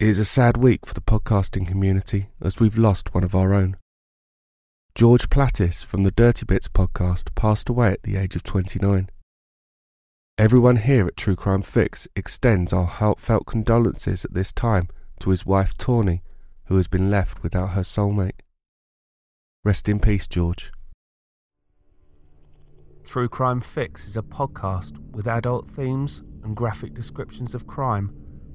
It is a sad week for the podcasting community as we've lost one of our own. George Plattis from the Dirty Bits podcast passed away at the age of 29. Everyone here at True Crime Fix extends our heartfelt condolences at this time to his wife Tawny, who has been left without her soulmate. Rest in peace, George. True Crime Fix is a podcast with adult themes and graphic descriptions of crime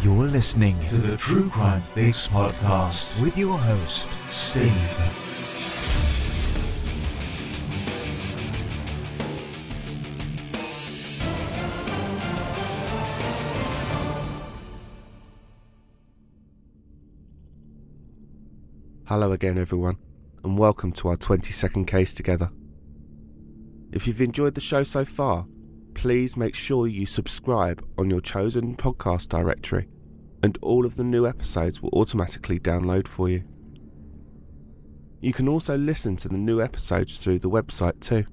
You're listening to the True Crime Fix podcast with your host, Steve. Hello again, everyone, and welcome to our 22nd case together. If you've enjoyed the show so far, please make sure you subscribe on your chosen podcast directory, and all of the new episodes will automatically download for you. You can also listen to the new episodes through the website too,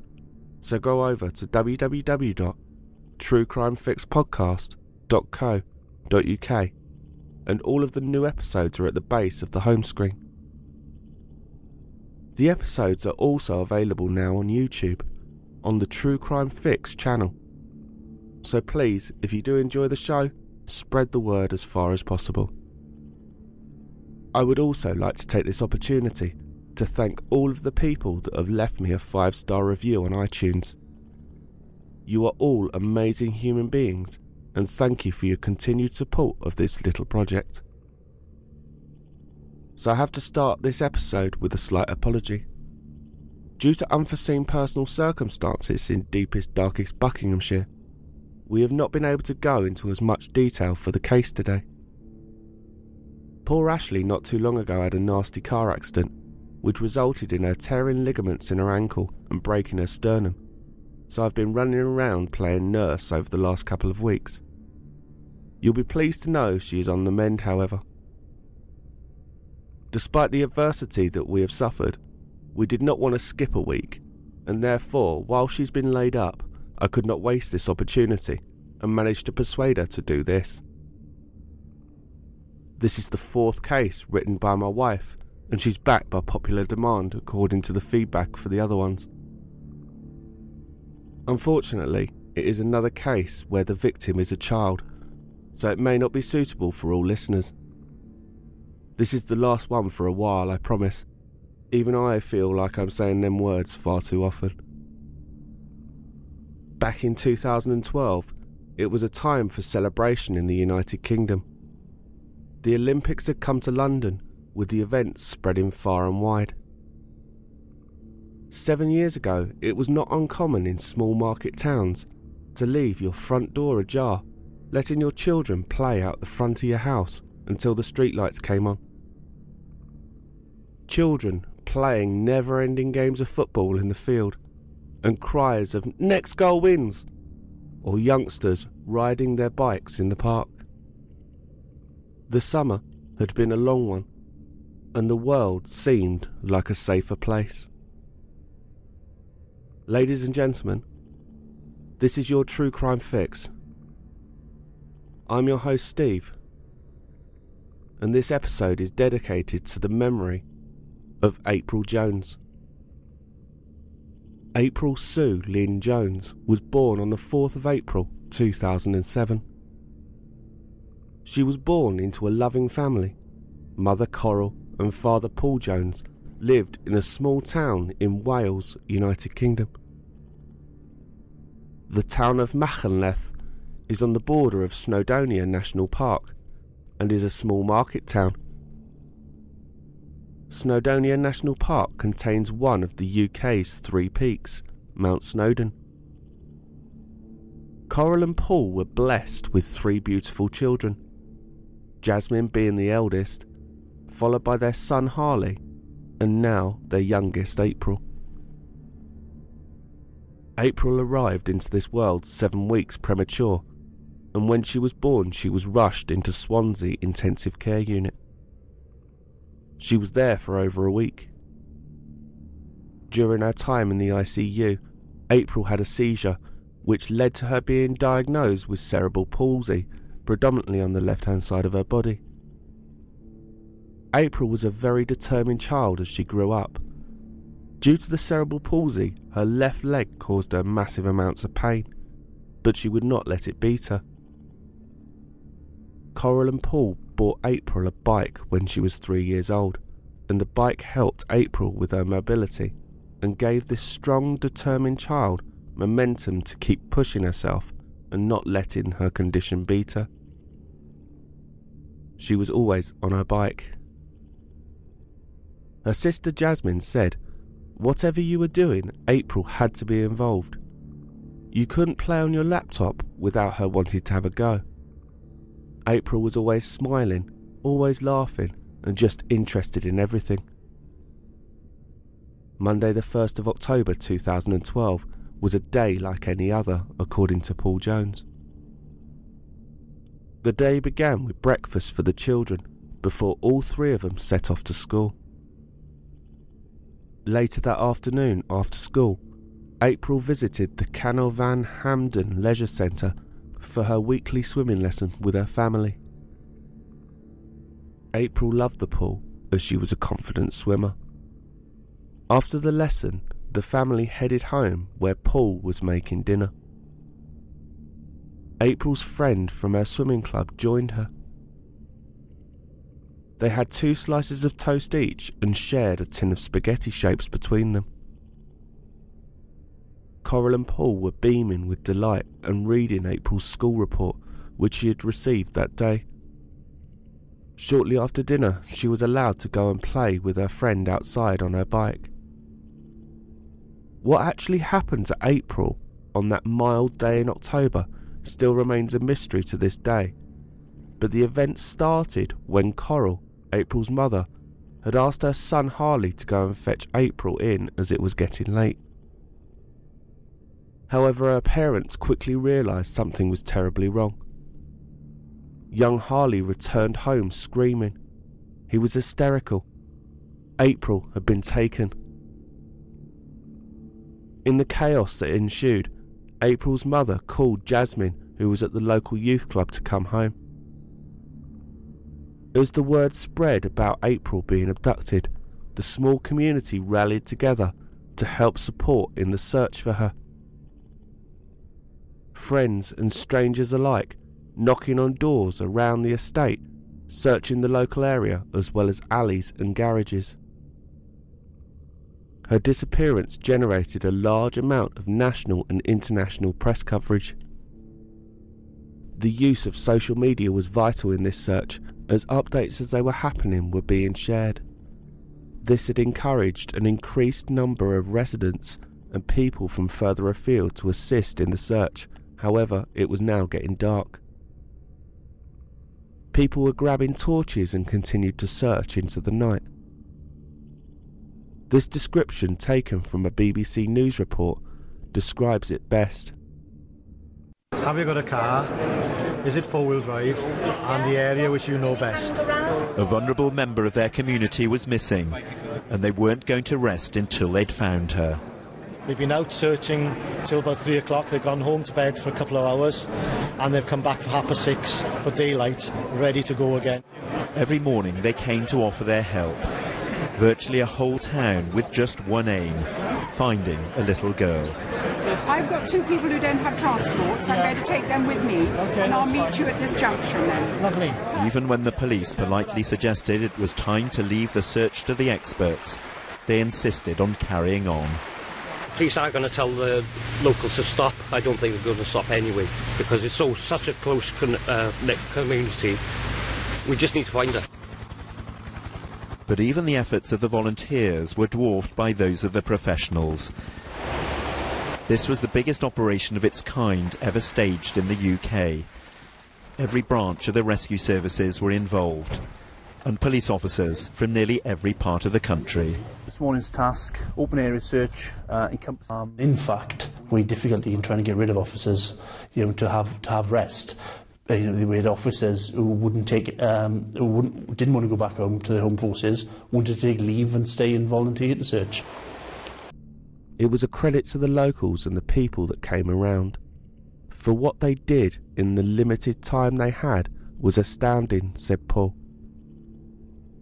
so go over to www.truecrimefixpodcast.co.uk, and all of the new episodes are at the base of the home screen. The episodes are also available now on YouTube, on the True Crime Fix channel. So please, if you do enjoy the show, spread the word as far as possible. I would also like to take this opportunity to thank all of the people that have left me a 5-star review on iTunes. You are all amazing human beings, and thank you for your continued support of this little project. So I have to start this episode with a slight apology. Due to unforeseen personal circumstances in deepest, darkest Buckinghamshire, we have not been able to go into as much detail for the case today. Poor Ashley not too long ago had a nasty car accident, which resulted in her tearing ligaments in her ankle and breaking her sternum, so I've been running around playing nurse over the last couple of weeks. You'll be pleased to know she is on the mend, however. Despite the adversity that we have suffered, we did not want to skip a week, and therefore, while she's been laid up, I could not waste this opportunity and managed to persuade her to do this. This is the 4th case written by my wife, and she's back by popular demand according to the feedback for the other ones. Unfortunately, it is another case where the victim is a child, so it may not be suitable for all listeners. This is the last one for a while, I promise. Even I feel like I'm saying them words far too often. Back in 2012, it was a time for celebration in the United Kingdom. The Olympics had come to London, with the events spreading far and wide. 7 years ago, it was not uncommon in small market towns to leave your front door ajar, letting your children play out the front of your house until the streetlights came on. Children playing never-ending games of football in the field, and cries of "next goal wins," or youngsters riding their bikes in the park. The summer had been a long one, and the world seemed like a safer place. Ladies and gentlemen, this is your True Crime Fix. I'm your host, Steve, and this episode is dedicated to the memory of April Jones. April Sue Lynn Jones was born on the 4th of April 2007. She was born into a loving family. Mother Coral and Father Paul Jones lived in a small town in Wales, United Kingdom. The town of Machynlleth is on the border of Snowdonia National Park and is a small market town. Snowdonia National Park contains one of the UK's 3 peaks, Mount Snowdon. Coral and Paul were blessed with 3 beautiful children, Jasmine being the eldest, followed by their son Harley, and now their youngest April. April arrived into this world 7 weeks premature, and when she was born she was rushed into Swansea Intensive Care Unit. She was there for over a week. During her time in the ICU, April had a seizure, which led to her being diagnosed with cerebral palsy, predominantly on the left-hand side of her body. April was a very determined child as she grew up. Due to the cerebral palsy, her left leg caused her massive amounts of pain, but she would not let it beat her. Coral and Paul bought April a bike when she was 3 years old, and the bike helped April with her mobility and gave this strong, determined child momentum to keep pushing herself and not letting her condition beat her. She was always on her bike. Her sister Jasmine said, "Whatever you were doing, April had to be involved. You couldn't play on your laptop without her wanting to have a go. April was always smiling, always laughing, and just interested in everything." Monday the 1st of October 2012 was a day like any other, according to Paul Jones. The day began with breakfast for the children before all three of them set off to school. Later that afternoon, after school, April visited the Canavan Van Hamden Leisure Centre for her weekly swimming lesson with her family. April loved the pool as she was a confident swimmer. After the lesson, the family headed home where Paul was making dinner. April's friend from her swimming club joined her. They had 2 slices of toast each and shared a tin of spaghetti shapes between them. Coral and Paul were beaming with delight and reading April's school report, which she had received that day. Shortly after dinner, she was allowed to go and play with her friend outside on her bike. What actually happened to April on that mild day in October still remains a mystery to this day. But the event started when Coral, April's mother, had asked her son Harley to go and fetch April in as it was getting late. However, her parents quickly realised something was terribly wrong. Young Harley returned home screaming. He was hysterical. April had been taken. In the chaos that ensued, April's mother called Jasmine, who was at the local youth club, to come home. As the word spread about April being abducted, the small community rallied together to help support in the search for her. Friends and strangers alike knocking on doors around the estate, searching the local area as well as alleys and garages. Her disappearance generated a large amount of national and international press coverage. The use of social media was vital in this search, as updates as they were happening were being shared. This had encouraged an increased number of residents and people from further afield to assist in the search. However, it was now getting dark. People were grabbing torches and continued to search into the night. This description, taken from a BBC News report, describes it best. Have you got a car? Is it four-wheel drive? And the area which you know best. A vulnerable member of their community was missing, and they weren't going to rest until they'd found her. They've been out searching till about 3 o'clock. They've gone home to bed for a couple of hours, and they've come back for 6:30 for daylight, ready to go again. Every morning they came to offer their help. Virtually a whole town with just one aim, finding a little girl. I've got 2 people who don't have transport, so I'm going to take them with me, and I'll meet you at this junction then. Lovely. Even when the police politely suggested it was time to leave the search to the experts, they insisted on carrying on. Police aren't going to tell the locals to stop. I don't think they're going to stop anyway, because it's such a close community. We just need to find her. But even the efforts of the volunteers were dwarfed by those of the professionals. This was the biggest operation of its kind ever staged in the UK. Every branch of the rescue services were involved. and police officers from nearly every part of the country. This morning's task, open area search, encompassed. In fact, we had difficulty in trying to get rid of officers, you know, to have rest. You know, we had officers who wouldn't take, didn't want to go back home to their home forces, wanted to take leave and stay and volunteer at the search. It was a credit to the locals and the people that came around. For what they did in the limited time they had was astounding, said Paul.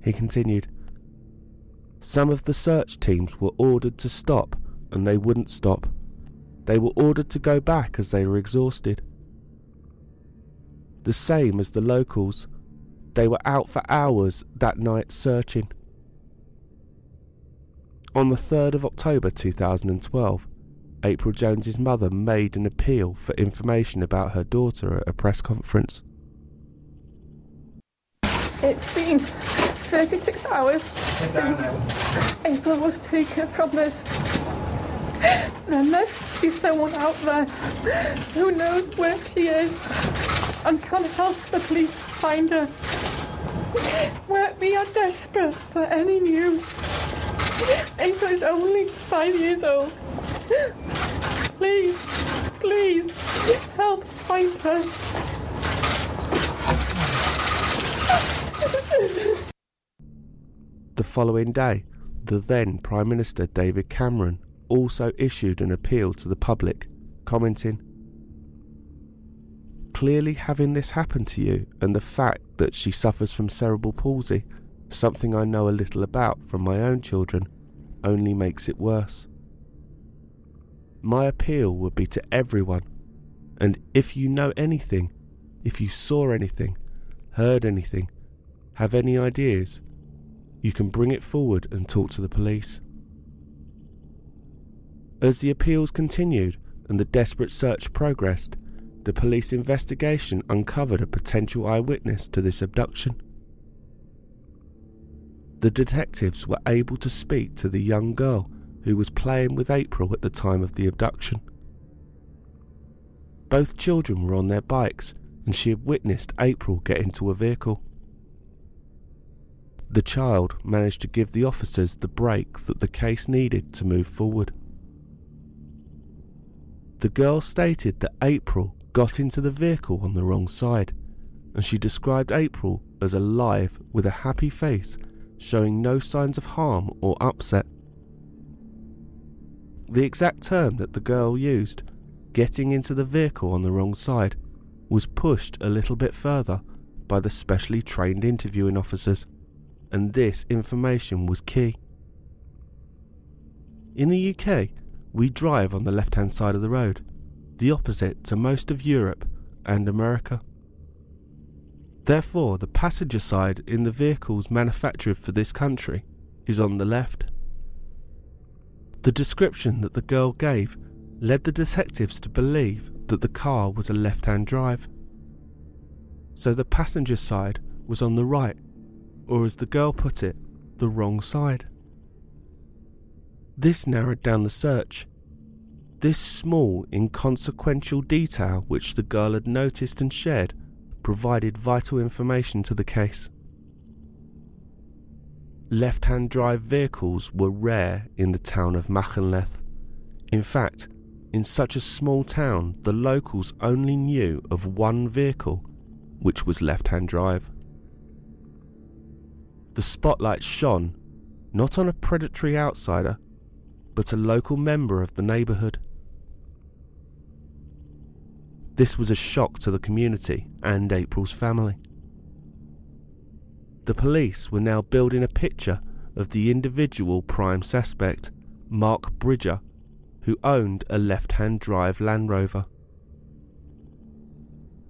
He continued, some of the search teams were ordered to stop and they wouldn't stop. They were ordered to go back as they were exhausted. The same as the locals, they were out for hours that night searching. On the 3rd of October 2012, April Jones's mother made an appeal for information about her daughter at a press conference. It's been 36 hours since April was taken from us. There must be someone out there who knows where she is and can help the police find her. We are desperate for any news. April is only 5 years old. Please, please, help find her. The following day, the then Prime Minister David Cameron also issued an appeal to the public, commenting, clearly having this happen to you and the fact that she suffers from cerebral palsy, something I know a little about from my own children, only makes it worse. My appeal would be to everyone, and if you know anything, if you saw anything, heard anything, have any ideas, you can bring it forward and talk to the police. As the appeals continued and the desperate search progressed, the police investigation uncovered a potential eyewitness to this abduction. The detectives were able to speak to the young girl who was playing with April at the time of the abduction. Both children were on their bikes and she had witnessed April get into a vehicle. The child managed to give the officers the break that the case needed to move forward. The girl stated that April got into the vehicle on the wrong side, and she described April as alive with a happy face, showing no signs of harm or upset. The exact term that the girl used, getting into the vehicle on the wrong side, was pushed a little bit further by the specially trained interviewing officers, and this information was key. In the UK, we drive on the left-hand side of the road, the opposite to most of Europe and America. Therefore, the passenger side in the vehicles manufactured for this country is on the left. The description that the girl gave led the detectives to believe that the car was a left-hand drive. So the passenger side was on the right, or as the girl put it, the wrong side. This narrowed down the search. This small, inconsequential detail which the girl had noticed and shared provided vital information to the case. Left-hand drive vehicles were rare in the town of Machynlleth. In fact, in such a small town, the locals only knew of one vehicle, which was left-hand drive. The spotlight shone, not on a predatory outsider, but a local member of the neighbourhood. This was a shock to the community and April's family. The police were now building a picture of the individual prime suspect, Mark Bridger, who owned a left-hand drive Land Rover.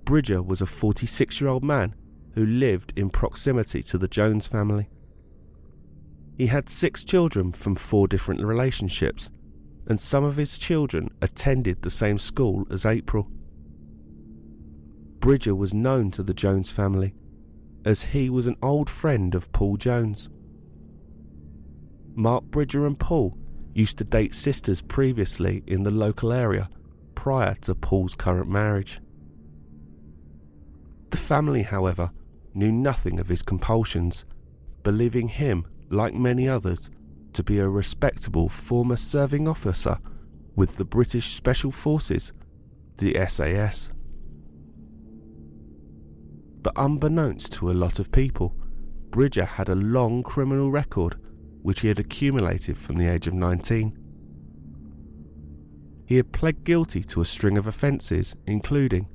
Bridger was a 46-year-old man who lived in proximity to the Jones family. He had 6 children from 4 different relationships, and some of his children attended the same school as April. Bridger was known to the Jones family, as he was an old friend of Paul Jones. Mark Bridger and Paul used to date sisters previously in the local area prior to Paul's current marriage. The family, however, knew nothing of his compulsions believing him, like many others, to be a respectable former serving officer with the British Special Forces, the SAS. But unbeknownst to a lot of people, Bridger had a long criminal record which he had accumulated from the age of 19. He had pled guilty to a string of offences including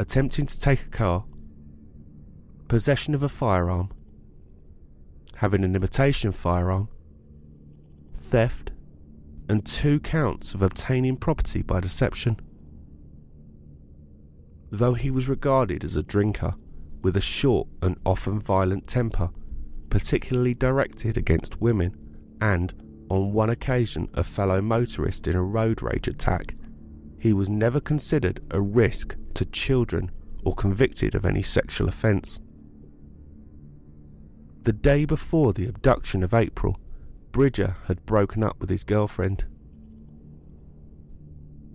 attempting to take a car, possession of a firearm, having an imitation firearm, theft, and 2 counts of obtaining property by deception. Though he was regarded as a drinker with a short and often violent temper, particularly directed against women, and on one occasion a fellow motorist in a road rage attack, he was never considered a risk to children or convicted of any sexual offence. The day before the abduction of April, Bridger had broken up with his girlfriend.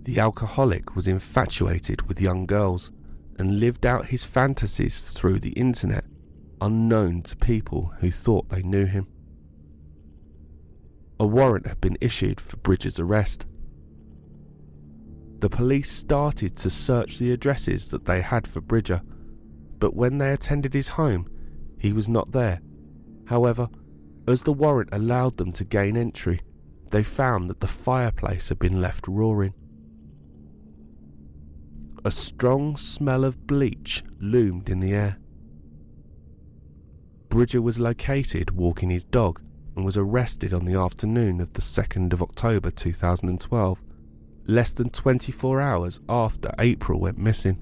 The alcoholic was infatuated with young girls and lived out his fantasies through the internet, unknown to people who thought they knew him. A warrant had been issued for Bridger's arrest. The police started to search the addresses that they had for Bridger, but when they attended his home, he was not there. However, as the warrant allowed them to gain entry, they found that the fireplace had been left roaring. A strong smell of bleach loomed in the air. Bridger was located walking his dog and was arrested on the afternoon of the 2nd of October 2012, less than 24 hours after April went missing.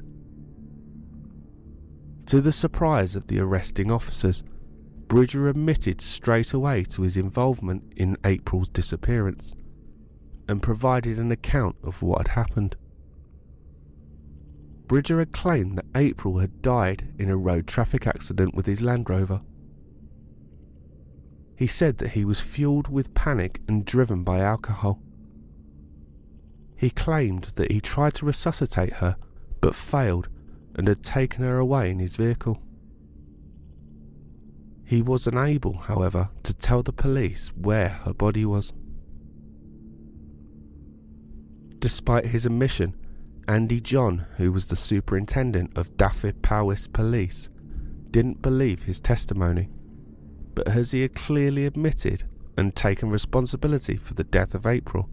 To the surprise of the arresting officers, Bridger admitted straight away to his involvement in April's disappearance and provided an account of what had happened. Bridger had claimed that April had died in a road traffic accident with his Land Rover. He said that he was fueled with panic and driven by alcohol. He claimed that he tried to resuscitate her but failed and had taken her away in his vehicle. He was unable, however, to tell the police where her body was. Despite his admission, Andy John, who was the superintendent of Dyfed Powys Police, didn't believe his testimony, but as he had clearly admitted and taken responsibility for the death of April,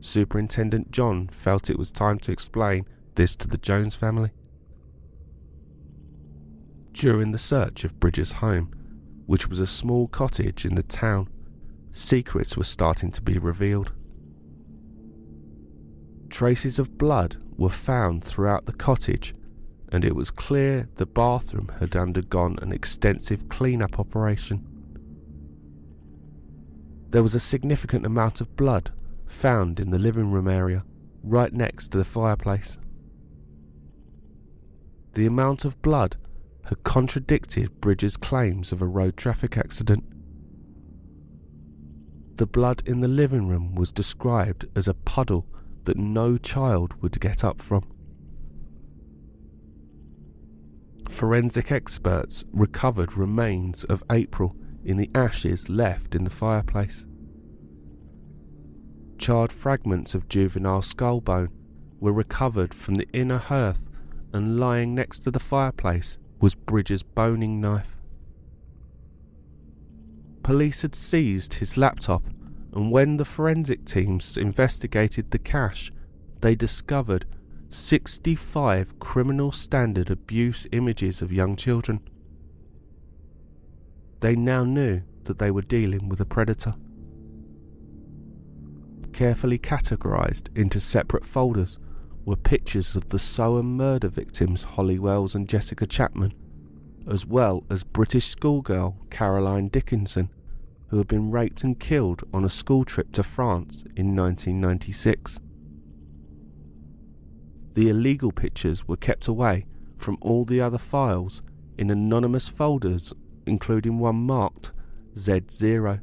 Superintendent John felt it was time to explain this to the Jones family. During the search of Bridger's home, which was a small cottage in the town, secrets were starting to be revealed. Traces of blood were found throughout the cottage, and it was clear the bathroom had undergone an extensive clean-up operation. There was a significant amount of blood found in the living room area, right next to the fireplace. The amount of blood had contradicted Bridger's claims of a road traffic accident. The blood in the living room was described as a puddle that no child would get up from. Forensic experts recovered remains of April in the ashes left in the fireplace. Charred fragments of juvenile skull bone were recovered from the inner hearth, and lying next to the fireplace was Bridger's boning knife. Police had seized his laptop, and when the forensic teams investigated the cache, they discovered 65 criminal standard abuse images of young children. They now knew that they were dealing with a predator. Carefully categorised into separate folders were pictures of the Soham murder victims Holly Wells and Jessica Chapman, as well as British schoolgirl Caroline Dickinson, who had been raped and killed on a school trip to France in 1996. The illegal pictures were kept away from all the other files in anonymous folders, including one marked Z0.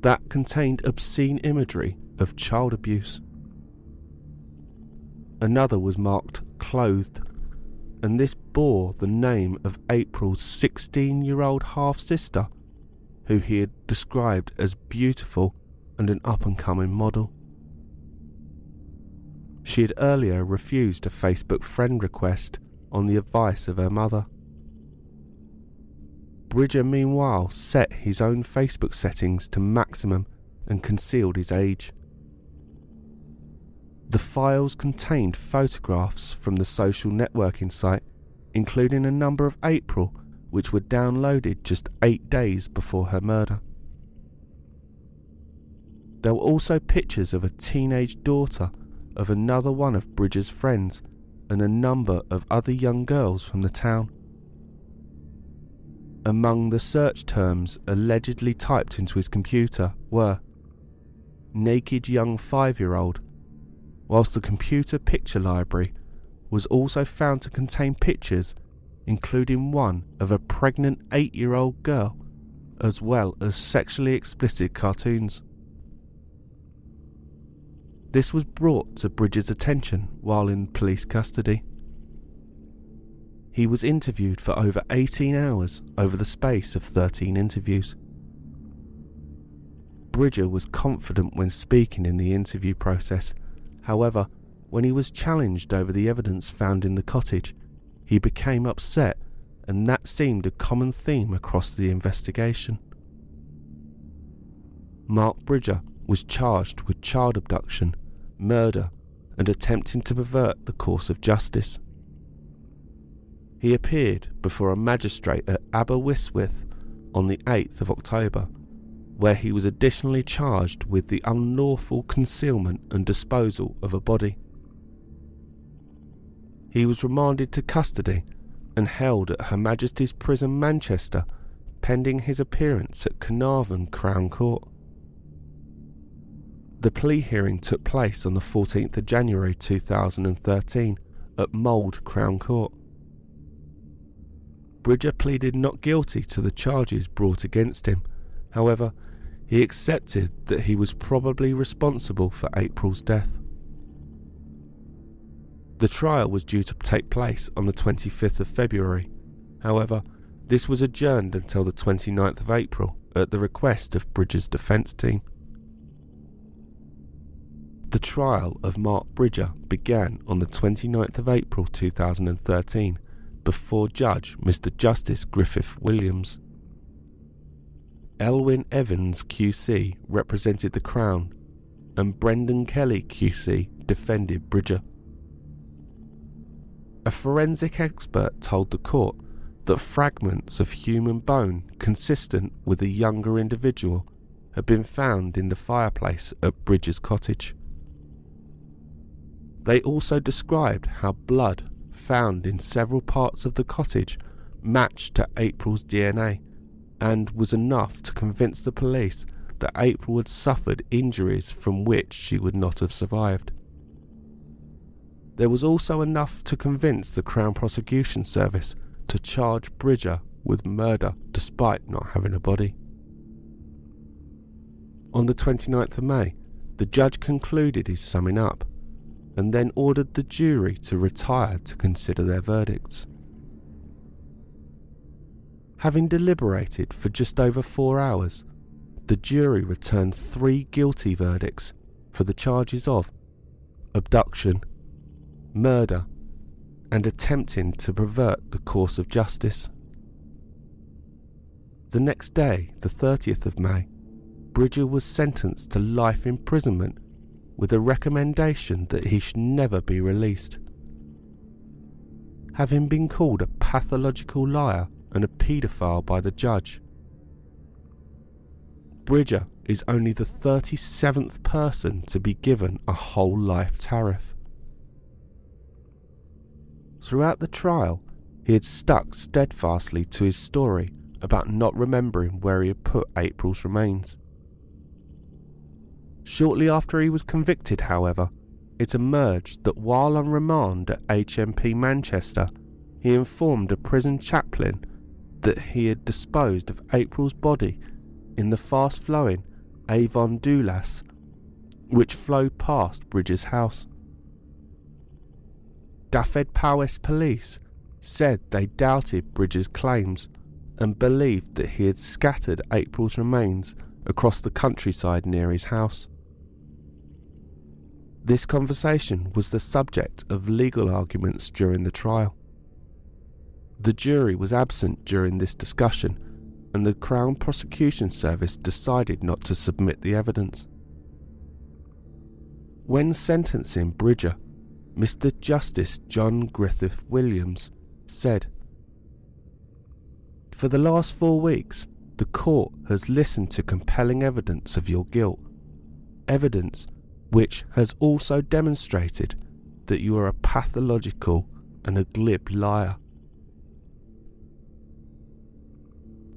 That contained obscene imagery of child abuse. Another was marked clothed, and this bore the name of April's 16-year-old half-sister, who he had described as beautiful and an up-and-coming model. She had earlier refused a Facebook friend request on the advice of her mother. Bridger, meanwhile, set his own Facebook settings to maximum and concealed his age. The files contained photographs from the social networking site, including a number of April, which were downloaded just 8 days before her murder. There were also pictures of a teenage daughter of another one of Bridger's friends and a number of other young girls from the town. Among the search terms allegedly typed into his computer were naked young 5-year-old, whilst the computer picture library was also found to contain pictures, including one of a pregnant 8-year-old girl, as well as sexually explicit cartoons. This was brought to Bridger's attention while in police custody. He was interviewed for over 18 hours over the space of 13 interviews. Bridger was confident when speaking in the interview process. However, when he was challenged over the evidence found in the cottage, he became upset, and that seemed a common theme across the investigation. Mark Bridger was charged with child abduction, murder, and attempting to pervert the course of justice. He appeared before a magistrate at Aberwiswith on the 8th of October, where he was additionally charged with the unlawful concealment and disposal of a body. He was remanded to custody and held at Her Majesty's Prison Manchester, pending his appearance at Carnarvon Crown Court. The plea hearing took place on the 14th of January 2013 at Mold Crown Court. Bridger pleaded not guilty to the charges brought against him. However, he accepted that he was probably responsible for April's death. The trial was due to take place on the 25th of February. However, this was adjourned until the 29th of April at the request of Bridger's defence team. The trial of Mark Bridger began on the 29th of April 2013. Before Judge Mr Justice Griffith Williams. Elwyn Evans QC represented the Crown and Brendan Kelly QC defended Bridger. A forensic expert told the court that fragments of human bone consistent with a younger individual had been found in the fireplace at Bridger's cottage. They also described how blood found in several parts of the cottage matched to April's DNA and was enough to convince the police that April had suffered injuries from which she would not have survived. There was also enough to convince the Crown Prosecution Service to charge Bridger with murder despite not having a body. On the 29th of May, the judge concluded his summing up and then ordered the jury to retire to consider their verdicts. Having deliberated for just over 4 hours, the jury returned 3 guilty verdicts for the charges of abduction, murder, and attempting to pervert the course of justice. The next day, the 30th of May, Bridger was sentenced to life imprisonment with a recommendation that he should never be released. Having been called a pathological liar and a paedophile by the judge, Bridger is only the 37th person to be given a whole life tariff. Throughout the trial, he had stuck steadfastly to his story about not remembering where he had put April's remains. Shortly after he was convicted, however, it emerged that while on remand at HMP Manchester, he informed a prison chaplain that he had disposed of April's body in the fast-flowing Avon Dulas, which flowed past Bridger's house. Dyfed Powys Police said they doubted Bridger's claims and believed that he had scattered April's remains across the countryside near his house. This conversation was the subject of legal arguments during the trial. The jury was absent during this discussion, and the Crown Prosecution Service decided not to submit the evidence. When sentencing Bridger, Mr Justice John Griffith Williams said, "For the last 4 weeks, the court has listened to compelling evidence of your guilt, evidence which has also demonstrated that you are a pathological and a glib liar.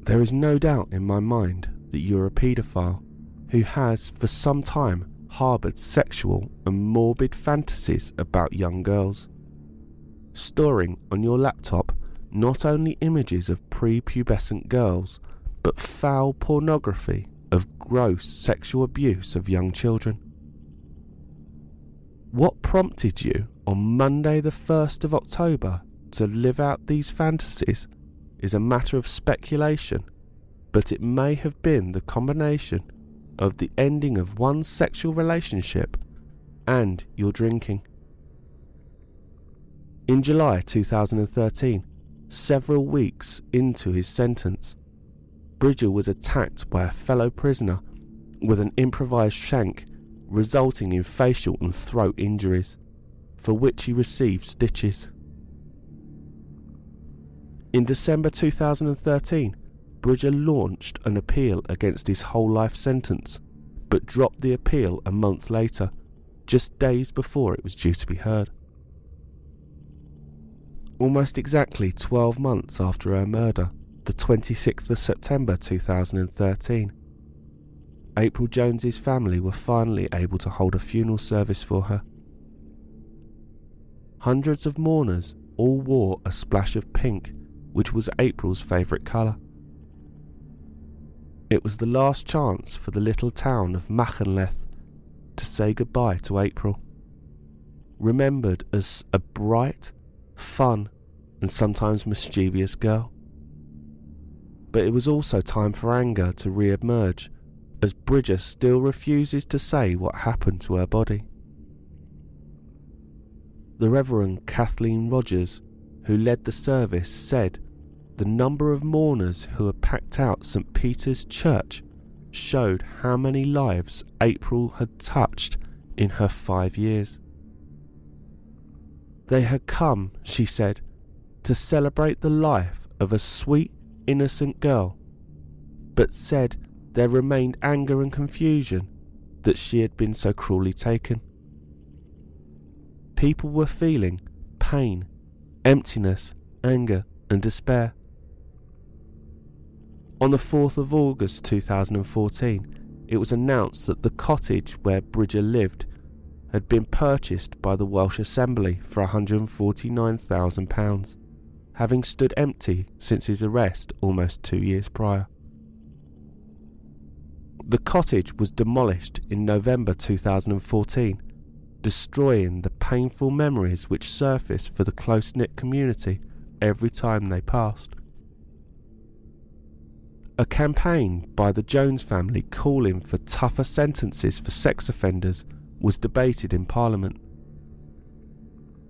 There is no doubt in my mind that you are a paedophile who has for some time harboured sexual and morbid fantasies about young girls, storing on your laptop not only images of prepubescent girls but foul pornography of gross sexual abuse of young children. What prompted you on Monday the 1st of October to live out these fantasies is a matter of speculation, but it may have been the combination of the ending of one sexual relationship and your drinking. In July 2013, several weeks into his sentence, Bridger was attacked by a fellow prisoner with an improvised shank, resulting in facial and throat injuries, for which he received stitches. In December 2013, Bridger launched an appeal against his whole life sentence, but dropped the appeal a month later, just days before it was due to be heard. Almost exactly 12 months after her murder, the 26th of September 2013, April Jones's family were finally able to hold a funeral service for her. Hundreds of mourners all wore a splash of pink, which was April's favourite colour. It was the last chance for the little town of Machynlleth to say goodbye to April, remembered as a bright, fun and sometimes mischievous girl. But it was also time for anger to re-emerge, as Bridger still refuses to say what happened to her body. The Reverend Kathleen Rogers, who led the service, said the number of mourners who had packed out St Peter's Church showed how many lives April had touched in her 5 years. They had come, she said, to celebrate the life of a sweet, innocent girl, but said there remained anger and confusion that she had been so cruelly taken. People were feeling pain, emptiness, anger and despair. On the 4th of August 2014, it was announced that the cottage where Bridger lived had been purchased by the Welsh Assembly for £149,000, having stood empty since his arrest almost 2 years prior. The cottage was demolished in November 2014, destroying the painful memories which surface for the close-knit community every time they passed. A campaign by the Jones family calling for tougher sentences for sex offenders was debated in Parliament.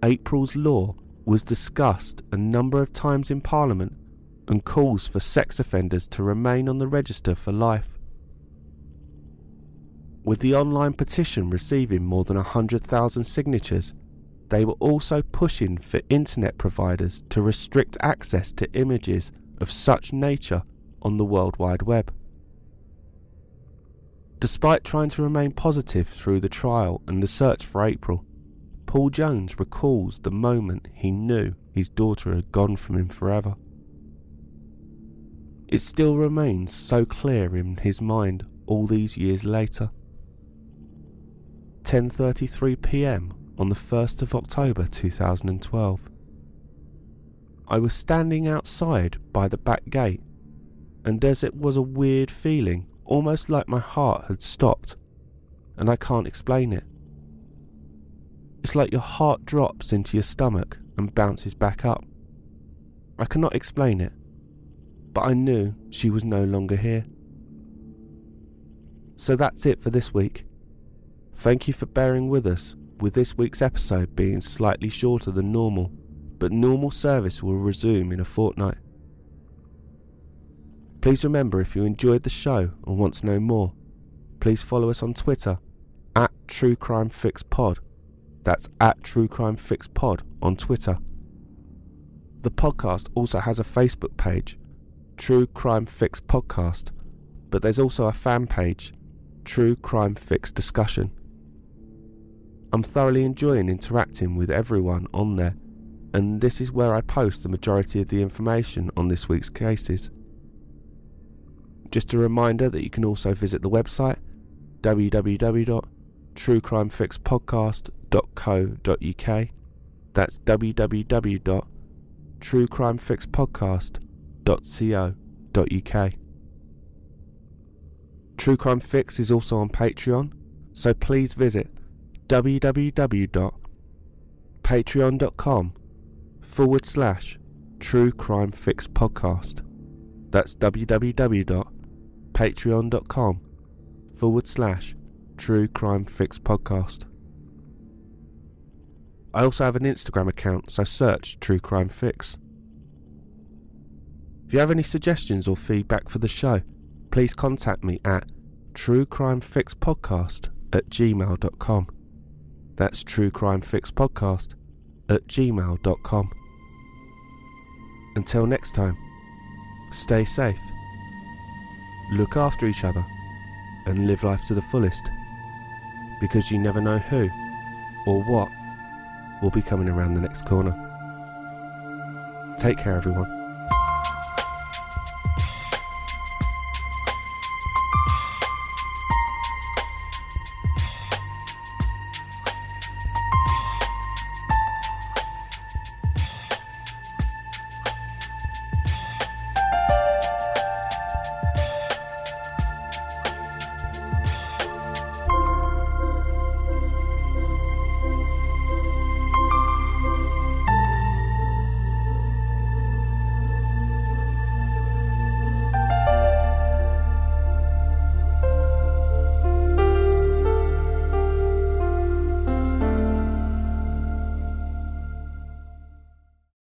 April's Law was discussed a number of times in Parliament and calls for sex offenders to remain on the register for life. With the online petition receiving more than 100,000 signatures, they were also pushing for internet providers to restrict access to images of such nature on the World Wide Web. Despite trying to remain positive through the trial and the search for April, Paul Jones recalls the moment he knew his daughter had gone from him forever. It still remains so clear in his mind all these years later. 10:33 PM on the 1st of October 2012. I was standing outside by the back gate, and as it was a weird feeling, almost like my heart had stopped, and I can't explain it. It's like your heart drops into your stomach and bounces back up, I cannot explain it, but I knew she was no longer here. So that's it for this week. Thank you for bearing with us, with this week's episode being slightly shorter than normal, but normal service will resume in a fortnight. Please remember, if you enjoyed the show and want to know more, please follow us on Twitter at True Crime Fix Pod. That's at True Crime Fix Pod on Twitter. The podcast also has a Facebook page, True Crime Fix Podcast, but there's also a fan page, True Crime Fix Discussion. I'm thoroughly enjoying interacting with everyone on there, and this is where I post the majority of the information on this week's cases. Just a reminder that you can also visit the website www.truecrimefixpodcast.co.uk. That's www.truecrimefixpodcast.co.uk. True Crime Fix is also on Patreon, so please visit www.patreon.com/True Crime Fix Podcast. That's www.patreon.com/True Crime Fix Podcast. I also have an Instagram account, so search True Crime Fix. If you have any suggestions or feedback for the show, please contact me at truecrimefixpodcast@gmail.com. That's truecrimefixpodcast@gmail.com. Until next time, stay safe, look after each other, and live life to the fullest, because you never know who or what will be coming around the next corner. Take care, everyone.